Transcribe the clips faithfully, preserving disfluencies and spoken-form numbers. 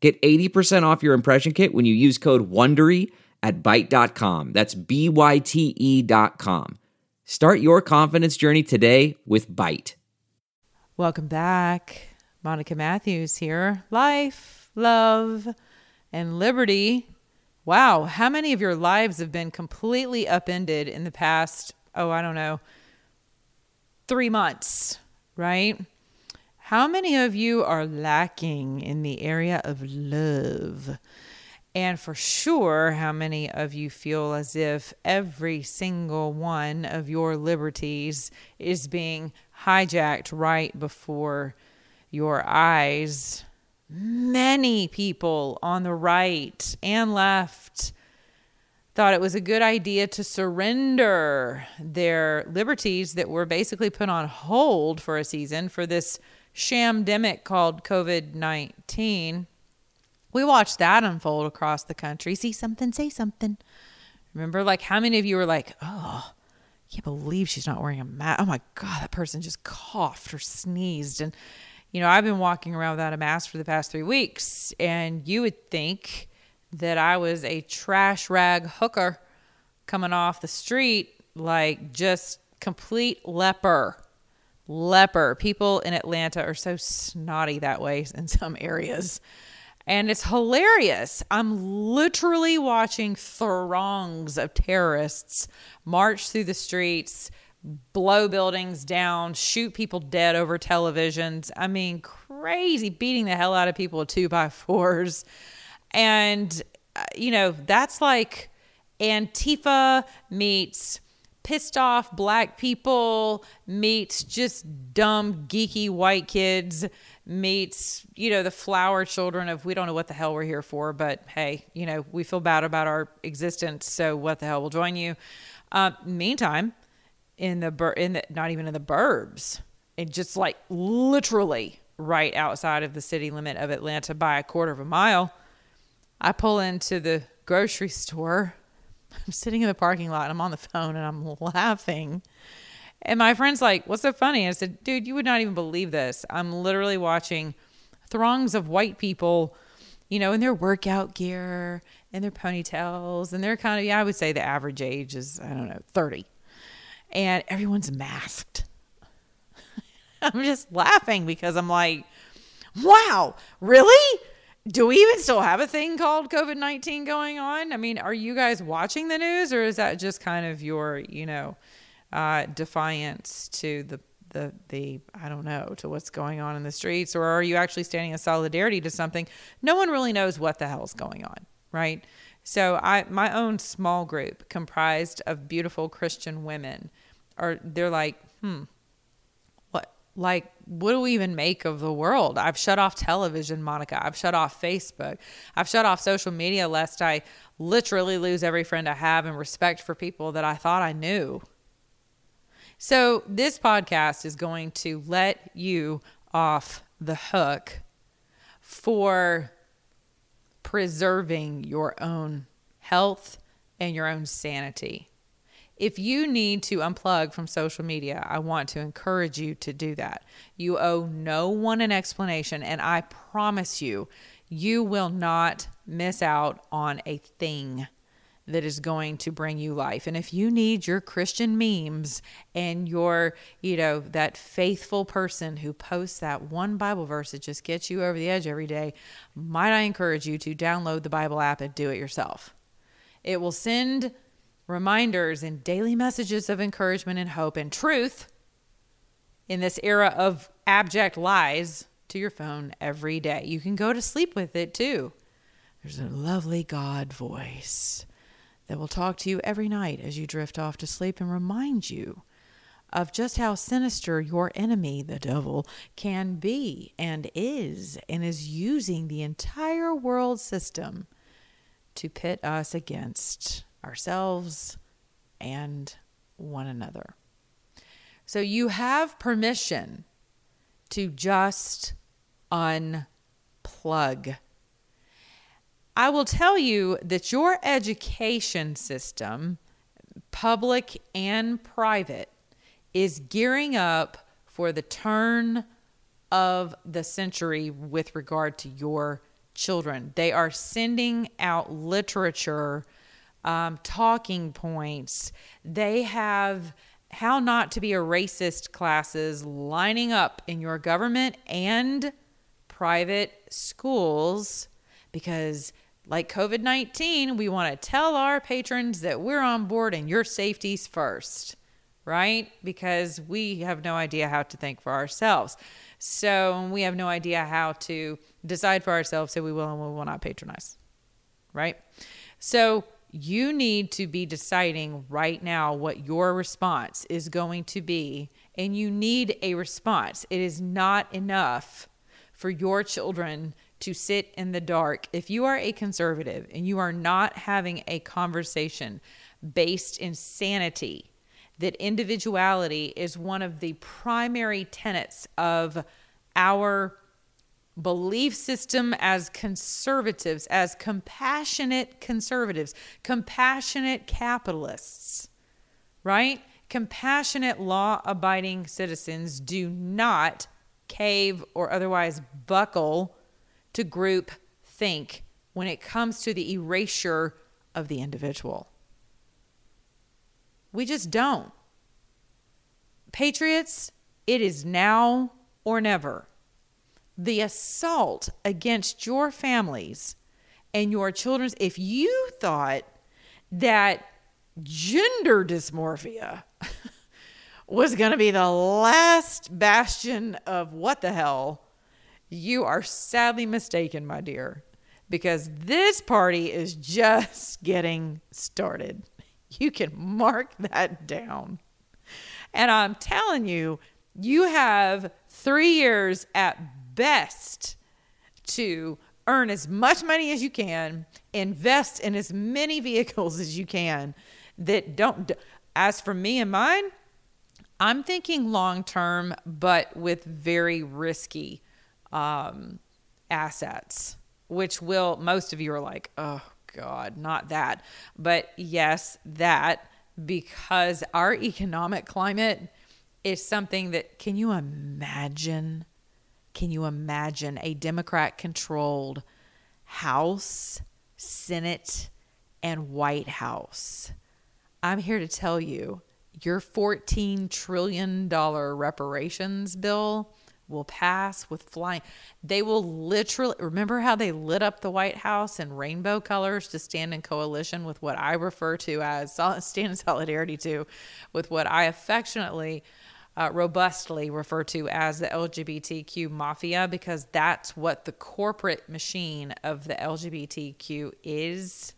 Get eighty percent off your impression kit when you use code WONDERY at byte dot com. That's B Y T E dot com. Start your confidence journey today with Byte. Welcome back. Monica Matthews here. Life, love, and liberty. Wow, how many of your lives have been completely upended in the past, oh, I don't know, three months, right? How many of you are lacking in the area of love? And for sure, how many of you feel as if every single one of your liberties is being hijacked right before your eyes? Many people on the right and left thought it was a good idea to surrender their liberties that were basically put on hold for a season for this shamdemic called COVID nineteen. We watched that unfold across the country. See something, say something. Remember, like, how many of you were like, oh, I can't believe she's not wearing a mask. Oh my God, that person just coughed or sneezed. And, you know, I've been walking around without a mask for the past three weeks. And you would think that I was a trash rag hooker coming off the street, like just complete leper. Leper. People in Atlanta are so snotty that way in some areas. And it's hilarious. I'm literally watching throngs of terrorists march through the streets, blow buildings down, shoot people dead over televisions. I mean, crazy, beating the hell out of people with two by fours. And, you know, that's like Antifa meets pissed off black people meets just dumb, geeky white kids meets, you know, the flower children of we don't know what the hell we're here for, but hey, you know, we feel bad about our existence. So what the hell, we'll join you. Uh, meantime, in the, bur- in the, not even in the burbs, and just like literally right outside of the city limit of Atlanta by a quarter of a mile, I pull into the grocery store. I'm sitting in the parking lot and I'm on the phone and I'm laughing. And my friend's like, what's so funny? And I said, dude, you would not even believe this. I'm literally watching throngs of white people, you know, in their workout gear and their ponytails and they're kind of, yeah, I would say the average age is, I don't know, thirty. And everyone's masked. I'm just laughing because I'm like, wow, really? Do we even still have a thing called COVID nineteen going on? I mean, are you guys watching the news or is that just kind of your, you know, uh, defiance to the, the, the, I don't know, to what's going on in the streets? Or are you actually standing in solidarity to something? No one really knows what the hell's going on, right? So I, my own small group comprised of beautiful Christian women are, they're like, hmm. Like, what do we even make of the world? I've shut off television, Monica. I've shut off Facebook. I've shut off social media lest I literally lose every friend I have and respect for people that I thought I knew. So this podcast is going to let you off the hook for preserving your own health and your own sanity. If you need to unplug from social media, I want to encourage you to do that. You owe no one an explanation, and I promise you, you will not miss out on a thing that is going to bring you life. And if you need your Christian memes and your, you know, that faithful person who posts that one Bible verse that just gets you over the edge every day, might I encourage you to download the Bible app and do it yourself. It will send reminders and daily messages of encouragement and hope and truth in this era of abject lies to your phone every day. You can go to sleep with it too. There's a lovely God voice that will talk to you every night as you drift off to sleep and remind you of just how sinister your enemy, the devil, can be and is, and is using the entire world system to pit us against ourselves and one another. So you have permission to just unplug. I will tell you that your education system, public and private, is gearing up for the turn of the century with regard to your children. They are sending out literature, um, talking points. They have how not to be a racist classes lining up in your government and private schools because, like COVID nineteen, we want to tell our patrons that we're on board and your safety's first, right? Because we have no idea how to think for ourselves. So we have no idea how to decide for ourselves, so we will and we will not patronize, right? So you need to be deciding right now what your response is going to be, and you need a response. It is not enough for your children to sit in the dark. If you are a conservative and you are not having a conversation based in sanity, that individuality is one of the primary tenets of our belief system as conservatives, as compassionate conservatives, compassionate capitalists, right? Compassionate law-abiding citizens do not cave or otherwise buckle to group think when it comes to the erasure of the individual. We just don't. Patriots, it is now or never. The assault against your families and your children's, if you thought that gender dysmorphia was going to be the last bastion of what the hell, you are sadly mistaken, my dear, because this party is just getting started. You can mark that down. And I'm telling you, you have three years at best to earn as much money as you can, invest in as many vehicles as you can that don't. As for me and mine, I'm thinking long-term, but with very risky um, assets, which will, most of you are like, oh, God, not that. But yes, that, because our economic climate is something that, can you imagine? Can you imagine a Democrat-controlled House, Senate, and White House? I'm here to tell you, your fourteen trillion dollars reparations bill will pass with flying. They will literally, remember how they lit up the White House in rainbow colors to stand in coalition with what I refer to as, stand in solidarity to, with what I affectionately, uh, robustly refer to as the L G B T Q mafia, because that's what the corporate machine of the L G B T Q is.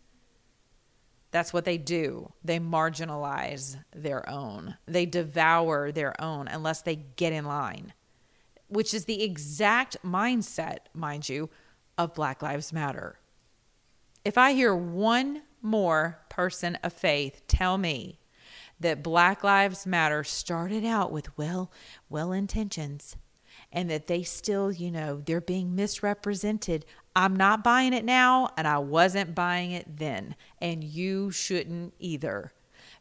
That's what they do. They marginalize their own. They devour their own unless they get in line, which is the exact mindset, mind you, of Black Lives Matter. If I hear one more person of faith tell me that Black Lives Matter started out with well, well intentions and that they still, you know, they're being misrepresented, I'm not buying it now, and I wasn't buying it then. And you shouldn't either,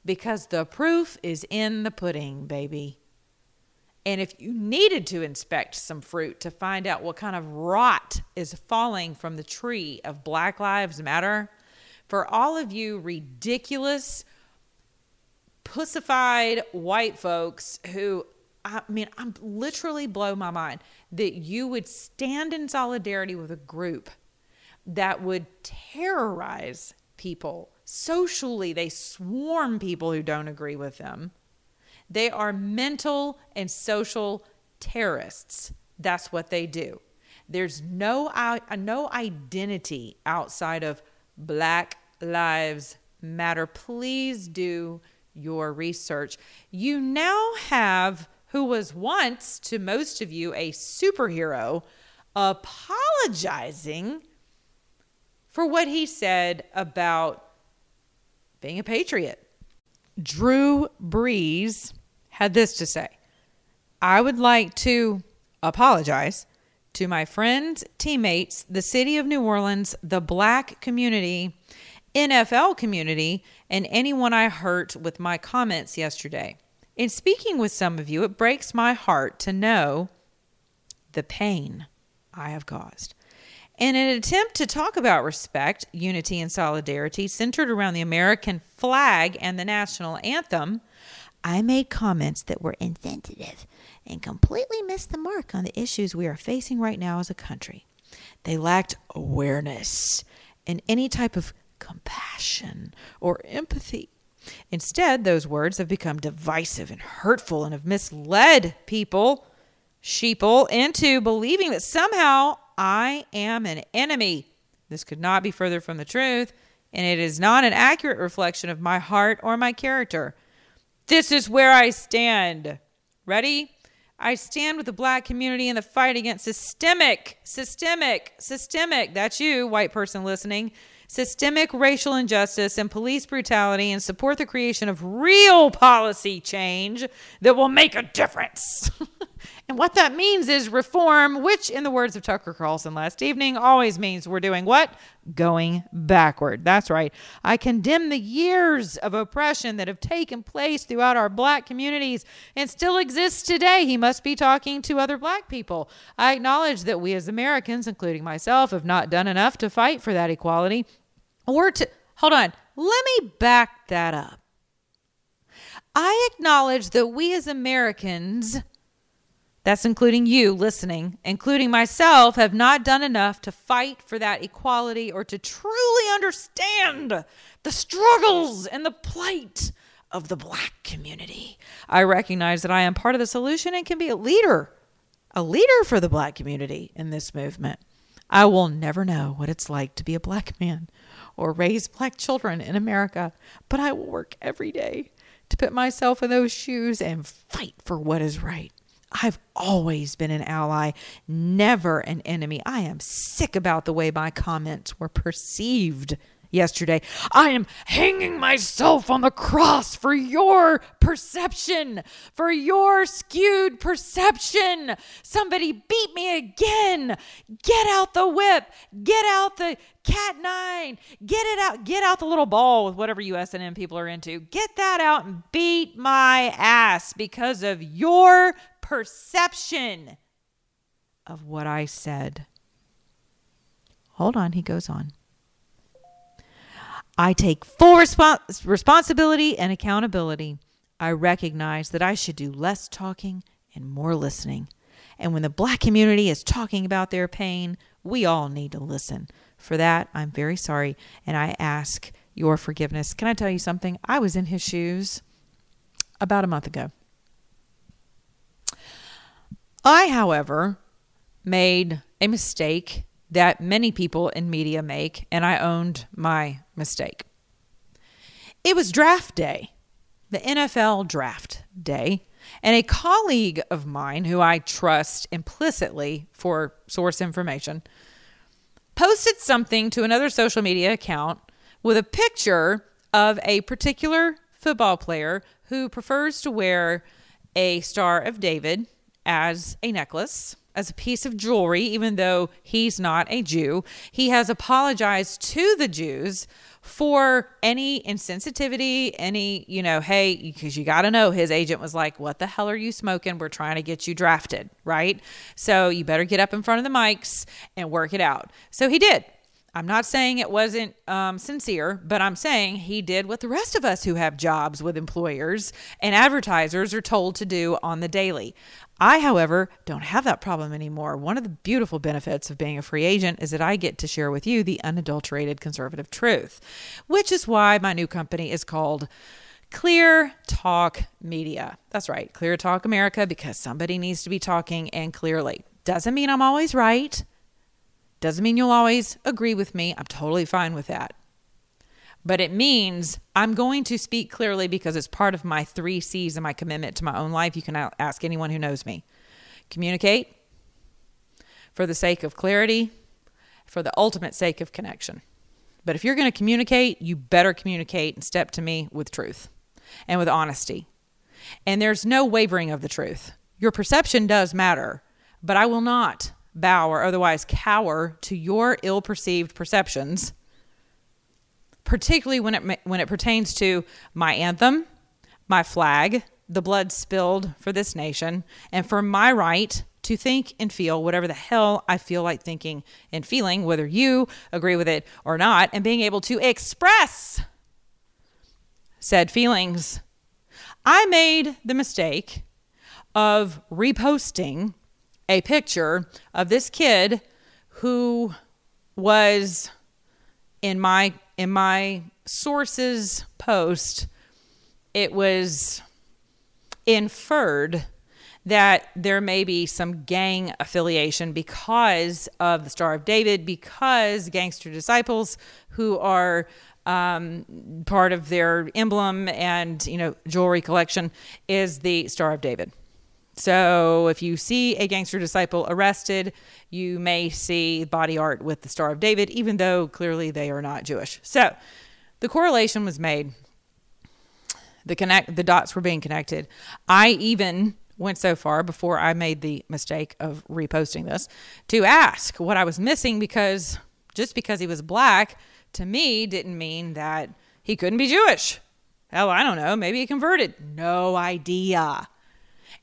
because the proof is in the pudding, baby. And if you needed to inspect some fruit to find out what kind of rot is falling from the tree of Black Lives Matter, for all of you ridiculous, pussified white folks who, I mean, I'm literally blow my mind that you would stand in solidarity with a group that would terrorize people. Socially, they swarm people who don't agree with them. They are mental and social terrorists. That's what they do. There's no no identity outside of Black Lives Matter. Please do your research. You now have, who was once, to most of you, a superhero, apologizing for what he said about being a patriot. Drew Brees had this to say: I would like to apologize to my friends, teammates, the city of New Orleans, the black community, N F L community, and anyone I hurt with my comments yesterday. In speaking with some of you, it breaks my heart to know the pain I have caused. In an attempt to talk about respect, unity, and solidarity centered around the American flag and the national anthem, I made comments that were insensitive and completely missed the mark on the issues we are facing right now as a country. They lacked awareness and any type of compassion or empathy. Instead, those words have become divisive and hurtful and have misled people, sheeple, into believing that somehow I am an enemy. This could not be further from the truth, and it is not an accurate reflection of my heart or my character. This is where I stand. Ready? I stand with the black community in the fight against systemic, systemic, systemic, that's you, white person listening, systemic racial injustice and police brutality, and support the creation of real policy change that will make a difference. And what that means is reform, which, in the words of Tucker Carlson last evening, always means we're doing what? Going backward. That's right. I condemn the years of oppression that have taken place throughout our black communities and still exists today. He must be talking to other black people. I acknowledge that we as Americans, including myself, have not done enough to fight for that equality. Or to, hold on, let me back that up. I acknowledge that we as Americans, that's including you listening, including myself, have not done enough to fight for that equality or to truly understand the struggles and the plight of the black community. I recognize that I am part of the solution and can be a leader, a leader for the black community in this movement. I will never know what it's like to be a black man or raise black children in America, but I will work every day to put myself in those shoes and fight for what is right. I've always been an ally, never an enemy. I am sick about the way my comments were perceived yesterday. I am hanging myself on the cross for your perception, for your skewed perception. Somebody beat me again. Get out the whip. Get out the cat nine. Get it out. Get out the little ball with whatever you S and M people are into. Get that out and beat my ass because of your perception of what I said. Hold on, he goes on. I take full respons- responsibility and accountability. I recognize that I should do less talking and more listening. And when the black community is talking about their pain, we all need to listen. For that, I'm very sorry, and I ask your forgiveness. Can I tell you something? I was in his shoes about a month ago. I, however, made a mistake that many people in media make, and I owned my mistake. It was draft day, the N F L draft day, and a colleague of mine, who I trust implicitly for source information, posted something to another social media account with a picture of a particular football player who prefers to wear a Star of David as a necklace, as a piece of jewelry, even though he's not a Jew. He has apologized to the Jews for any insensitivity, any, you know, hey, because you got to know, his agent was like, what the hell are you smoking? We're trying to get you drafted, right? So you better get up in front of the mics and work it out. So he did. I'm not saying it wasn't um, sincere, but I'm saying he did what the rest of us who have jobs with employers and advertisers are told to do on the daily. I, however, don't have that problem anymore. One of the beautiful benefits of being a free agent is that I get to share with you the unadulterated conservative truth, which is why my new company is called Clear Talk Media. That's right, Clear Talk America, because somebody needs to be talking, and clearly. Doesn't mean I'm always right. Doesn't mean you'll always agree with me. I'm totally fine with that. But it means I'm going to speak clearly because it's part of my three C's and my commitment to my own life. You can ask anyone who knows me. Communicate for the sake of clarity, for the ultimate sake of connection. But if you're going to communicate, you better communicate and step to me with truth and with honesty. And there's no wavering of the truth. Your perception does matter, but I will not bow or otherwise cower to your ill-perceived perceptions, particularly when it when it pertains to my anthem, my flag, the blood spilled for this nation, and for my right to think and feel whatever the hell I feel like thinking and feeling, whether you agree with it or not, and being able to express said feelings. I made the mistake of reposting a picture of this kid who was in my in my sources post. It was inferred that there may be some gang affiliation because of the Star of David, because Gangster Disciples, who are um, part of their emblem and, you know, jewelry collection, is the Star of David. So if you see a Gangster Disciple arrested, you may see body art with the Star of David, even though clearly they are not Jewish. So the correlation was made. The connect, the dots were being connected. I even went so far, before I made the mistake of reposting this, to ask what I was missing, because just because he was black, to me, didn't mean that he couldn't be Jewish. Hell, I don't know. Maybe he converted. No idea.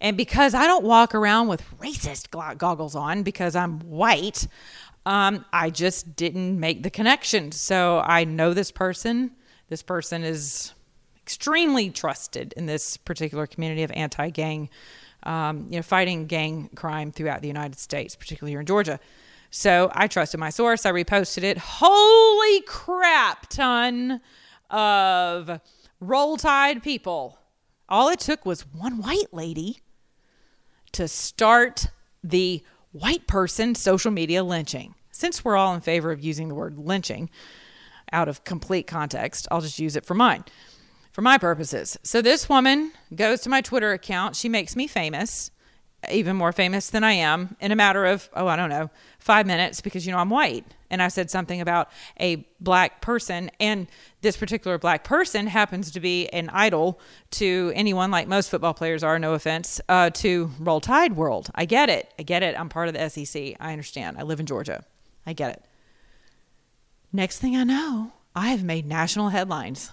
And because I don't walk around with racist goggles on because I'm white, um, I just didn't make the connection. So I know this person. This person is extremely trusted in this particular community of anti-gang, um, you know, fighting gang crime throughout the United States, particularly here in Georgia. So I trusted my source. I reposted it. Holy crap, ton of Roll Tide people. All it took was one white lady to start the white person social media lynching. Since we're all in favor of using the word lynching out of complete context, I'll just use it for mine, for my purposes. So this woman goes to my Twitter account. She makes me famous, even more famous than I am, in a matter of, oh, I don't know, five minutes because, you know, I'm white. And I said something about a black person, and this particular black person happens to be an idol to anyone, like most football players are, no offense, uh, to Roll Tide world. I get it. I get it. I'm part of the S E C. I understand. I live in Georgia. I get it. Next thing I know, I have made national headlines.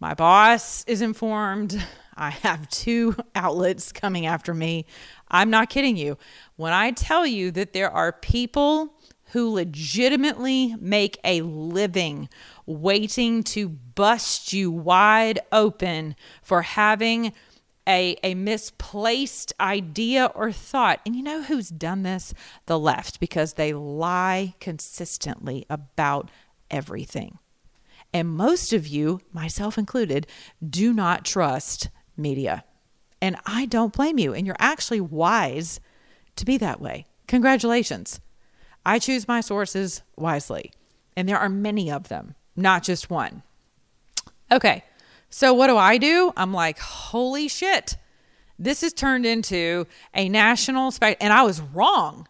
My boss is informed. I have two outlets coming after me. I'm not kidding you when I tell you that there are people who legitimately make a living waiting to bust you wide open for having a, a misplaced idea or thought. And you know who's done this? The left, because they lie consistently about everything. And most of you, myself included, do not trust media. And I don't blame you. And you're actually wise to be that way. Congratulations. I choose my sources wisely. And there are many of them, not just one. Okay, so what do I do? I'm like, holy shit. This has turned into a national spec. And I was wrong.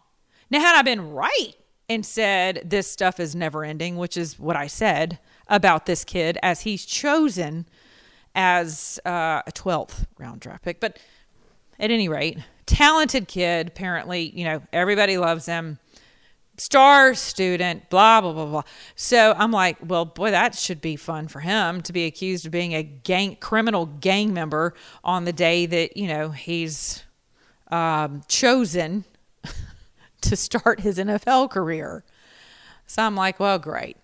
Now, had I been right and said this stuff is never ending, which is what I said about this kid as he's chosen as uh, a twelfth round draft pick. But at any rate, talented kid. Apparently, you know, everybody loves him. Star student, blah, blah, blah, blah. So I'm like, well, boy, that should be fun for him to be accused of being a gang criminal gang member on the day that, you know, he's um, chosen to start his N F L career. So I'm like, well, great.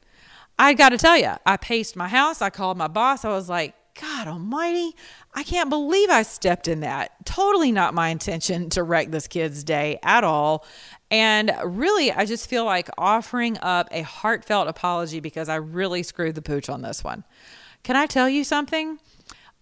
I got to tell you, I paced my house. I called my boss. I was like, God almighty, I can't believe I stepped in that. Totally not my intention to wreck this kid's day at all. And really, I just feel like offering up a heartfelt apology because I really screwed the pooch on this one. Can I tell you something?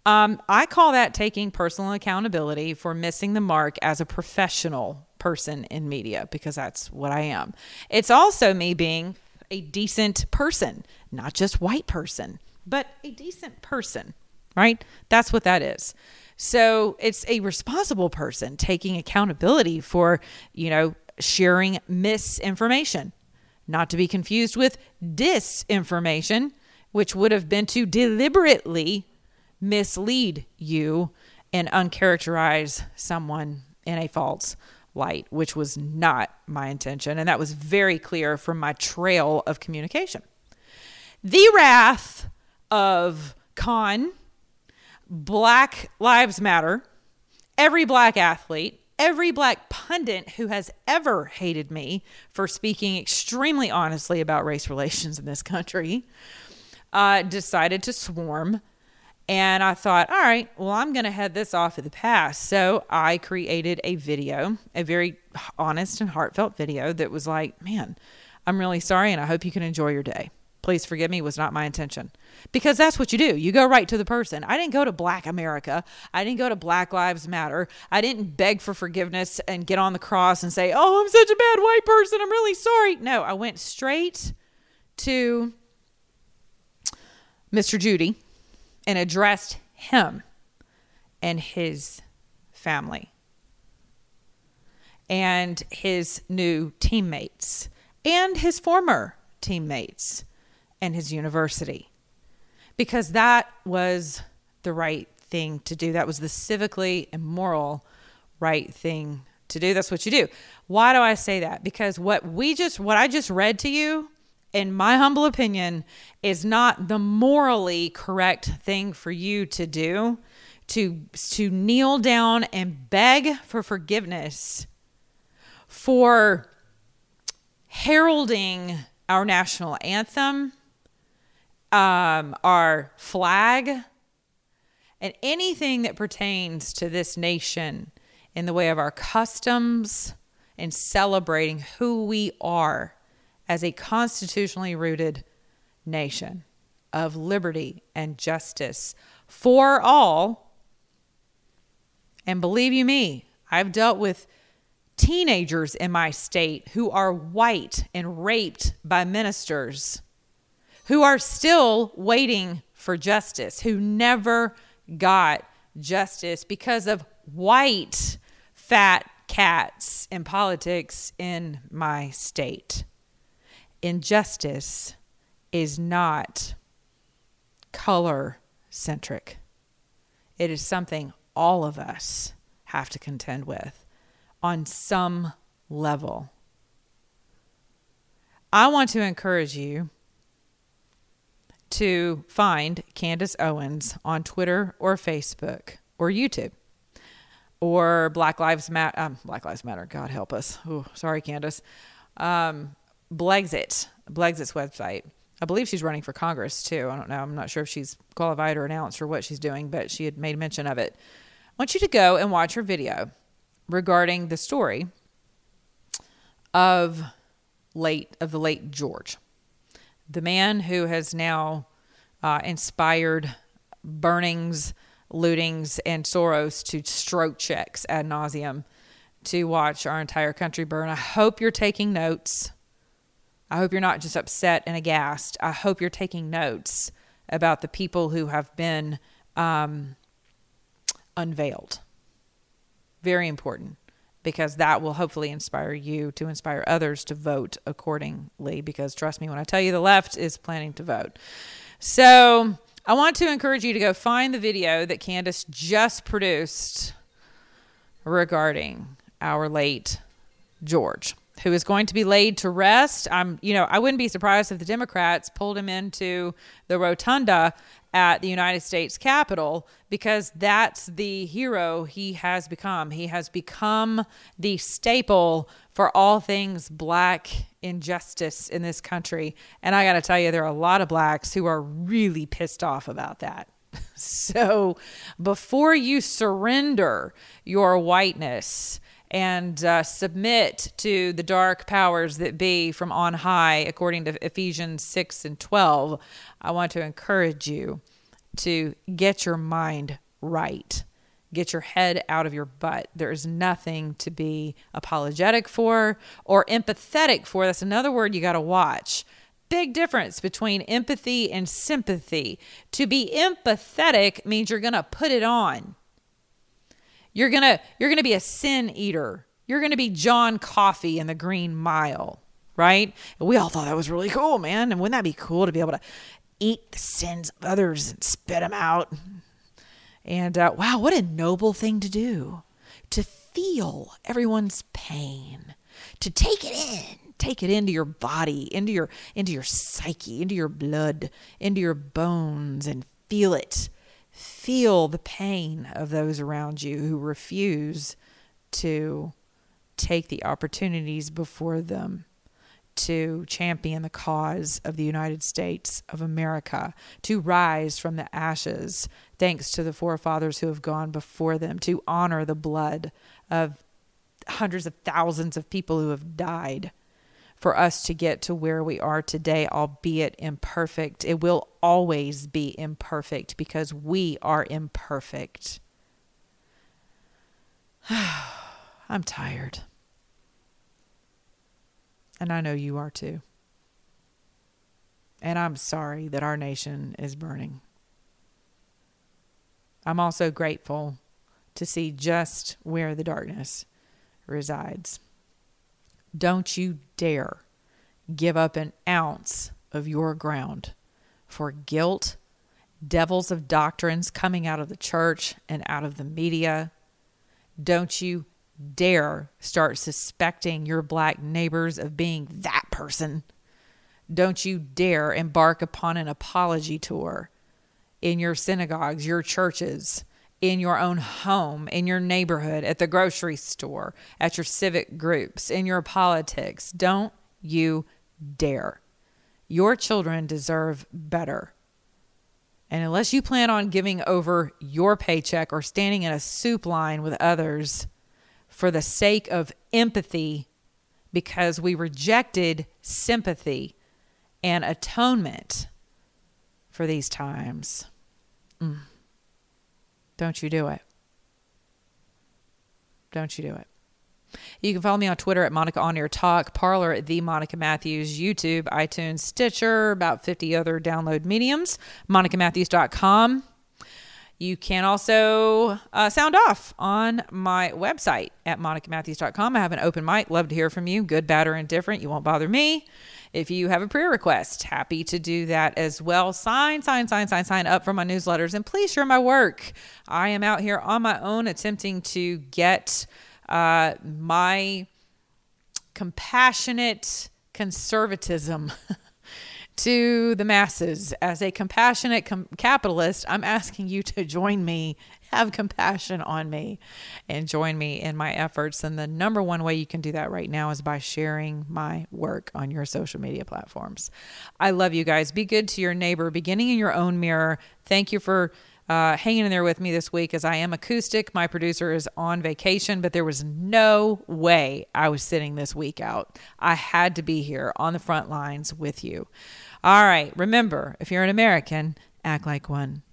Um, I call that taking personal accountability for missing the mark as a professional person in media, because that's what I am. It's also me being a decent person, not just white person, but a decent person, right? That's what that is. So it's a responsible person taking accountability for, you know, sharing misinformation, not to be confused with disinformation, which would have been to deliberately mislead you and uncharacterize someone in a false light, which was not my intention. And that was very clear from my trail of communication. The wrath of Khan, Black Lives Matter, every black athlete, every black pundit who has ever hated me for speaking extremely honestly about race relations in this country, uh, decided to swarm. And I thought, all right, well, I'm going to head this off at the pass. So I created a video, a very honest and heartfelt video that was like, man, I'm really sorry and I hope you can enjoy your day. Please forgive me, was not my intention. Because that's what you do. You go right to the person. I didn't go to Black America. I didn't go to Black Lives Matter. I didn't beg for forgiveness and get on the cross and say, oh, I'm such a bad white person. I'm really sorry. No, I went straight to Mister Judy and addressed him and his family and his new teammates and his former teammates and his university, because that was the right thing to do. That was the civically and moral right thing to do. That's what you do. Why do I say that? Because what we just, what I just read to you, in my humble opinion, is not the morally correct thing for you to do, to to kneel down and beg for forgiveness for heralding our national anthem, um, our flag, and anything that pertains to this nation in the way of our customs and celebrating who we are as a constitutionally rooted nation of liberty and justice for all. And believe you me, I've dealt with teenagers in my state who are white and raped by ministers, who are still waiting for justice, who never got justice because of white fat cats in politics in my state. Injustice is not color-centric. It is something all of us have to contend with on some level. I want to encourage you to find Candace Owens on Twitter or Facebook or YouTube or Black Lives Matter. Um, Black Lives Matter, God help us. Ooh, sorry, Candace. Um, Blexit, Blexit's website. I believe she's running for Congress too. I don't know. I'm not sure if she's qualified or announced or what she's doing, but she had made mention of it. I want you to go and watch her video regarding the story of late of the late George, the man who has now uh, inspired burnings, lootings, and Soros to stroke checks ad nauseum to watch our entire country burn. I hope you're taking notes. I hope you're not just upset and aghast. I hope you're taking notes about the people who have been um, unveiled. Very important, because that will hopefully inspire you to inspire others to vote accordingly, because trust me when I tell you the left is planning to vote. So I want to encourage you to go find the video that Candace just produced regarding our late George, who is going to be laid to rest. I'm, you know, I wouldn't be surprised if the Democrats pulled him into the rotunda at the United States Capitol, because that's the hero he has become. He has become the staple for all things black injustice in this country. And I got to tell you, there are a lot of blacks who are really pissed off about that. So before you surrender your whiteness and uh, submit to the dark powers that be from on high, according to Ephesians six and twelve, I want to encourage you to get your mind right. Get your head out of your butt. There is nothing to be apologetic for or empathetic for. That's another word you got to watch. Big difference between empathy and sympathy. To be empathetic means you're going to put it on. You're going to you're going to be a sin eater. You're going to be John Coffey in the Green Mile, right? And we all thought that was really cool, man. And wouldn't that be cool to be able to eat the sins of others and spit them out? And uh, wow, what a noble thing to do. To feel everyone's pain. To take it in. Take it into your body, into your into your psyche, into your blood, into your bones, and feel it. Feel the pain of those around you who refuse to take the opportunities before them to champion the cause of the United States of America, to rise from the ashes, thanks to the forefathers who have gone before them, to honor the blood of hundreds of thousands of people who have died for us to get to where we are today, albeit imperfect. It will always be imperfect because we are imperfect. I'm tired. And I know you are too. And I'm sorry that our nation is burning. I'm also grateful to see just where the darkness resides. Don't you dare give up an ounce of your ground for guilt, devils of doctrines coming out of the church and out of the media. Don't you dare start suspecting your black neighbors of being that person. Don't you dare embark upon an apology tour in your synagogues, your churches, in your own home, in your neighborhood, at the grocery store, at your civic groups, in your politics. Don't you dare. Your children deserve better. And unless you plan on giving over your paycheck or standing in a soup line with others for the sake of empathy, because we rejected sympathy and atonement for these times. Mm. Don't you do it. Don't you do it. You can follow me on Twitter at MonicaOnYourTalk, Parler at The Monica Matthews, YouTube, iTunes, Stitcher, about fifty other download mediums, monica matthews dot com. You can also uh, sound off on my website at monica matthews dot com. I have an open mic. Love to hear from you. Good, bad, or indifferent. You won't bother me. If you have a prayer request, happy to do that as well. Sign, sign, sign, sign, sign up for my newsletters, and please share my work. I am out here on my own attempting to get uh, my compassionate conservatism to the masses. As a compassionate com- capitalist, I'm asking you to join me, have compassion on me, and join me in my efforts. And the number one way you can do that right now is by sharing my work on your social media platforms. I love you guys. Be good to your neighbor, beginning in your own mirror. Thank you for uh, hanging in there with me this week as I am acoustic. My producer is on vacation, but there was no way I was sitting this week out. I had to be here on the front lines with you. All right. Remember, if you're an American, act like one.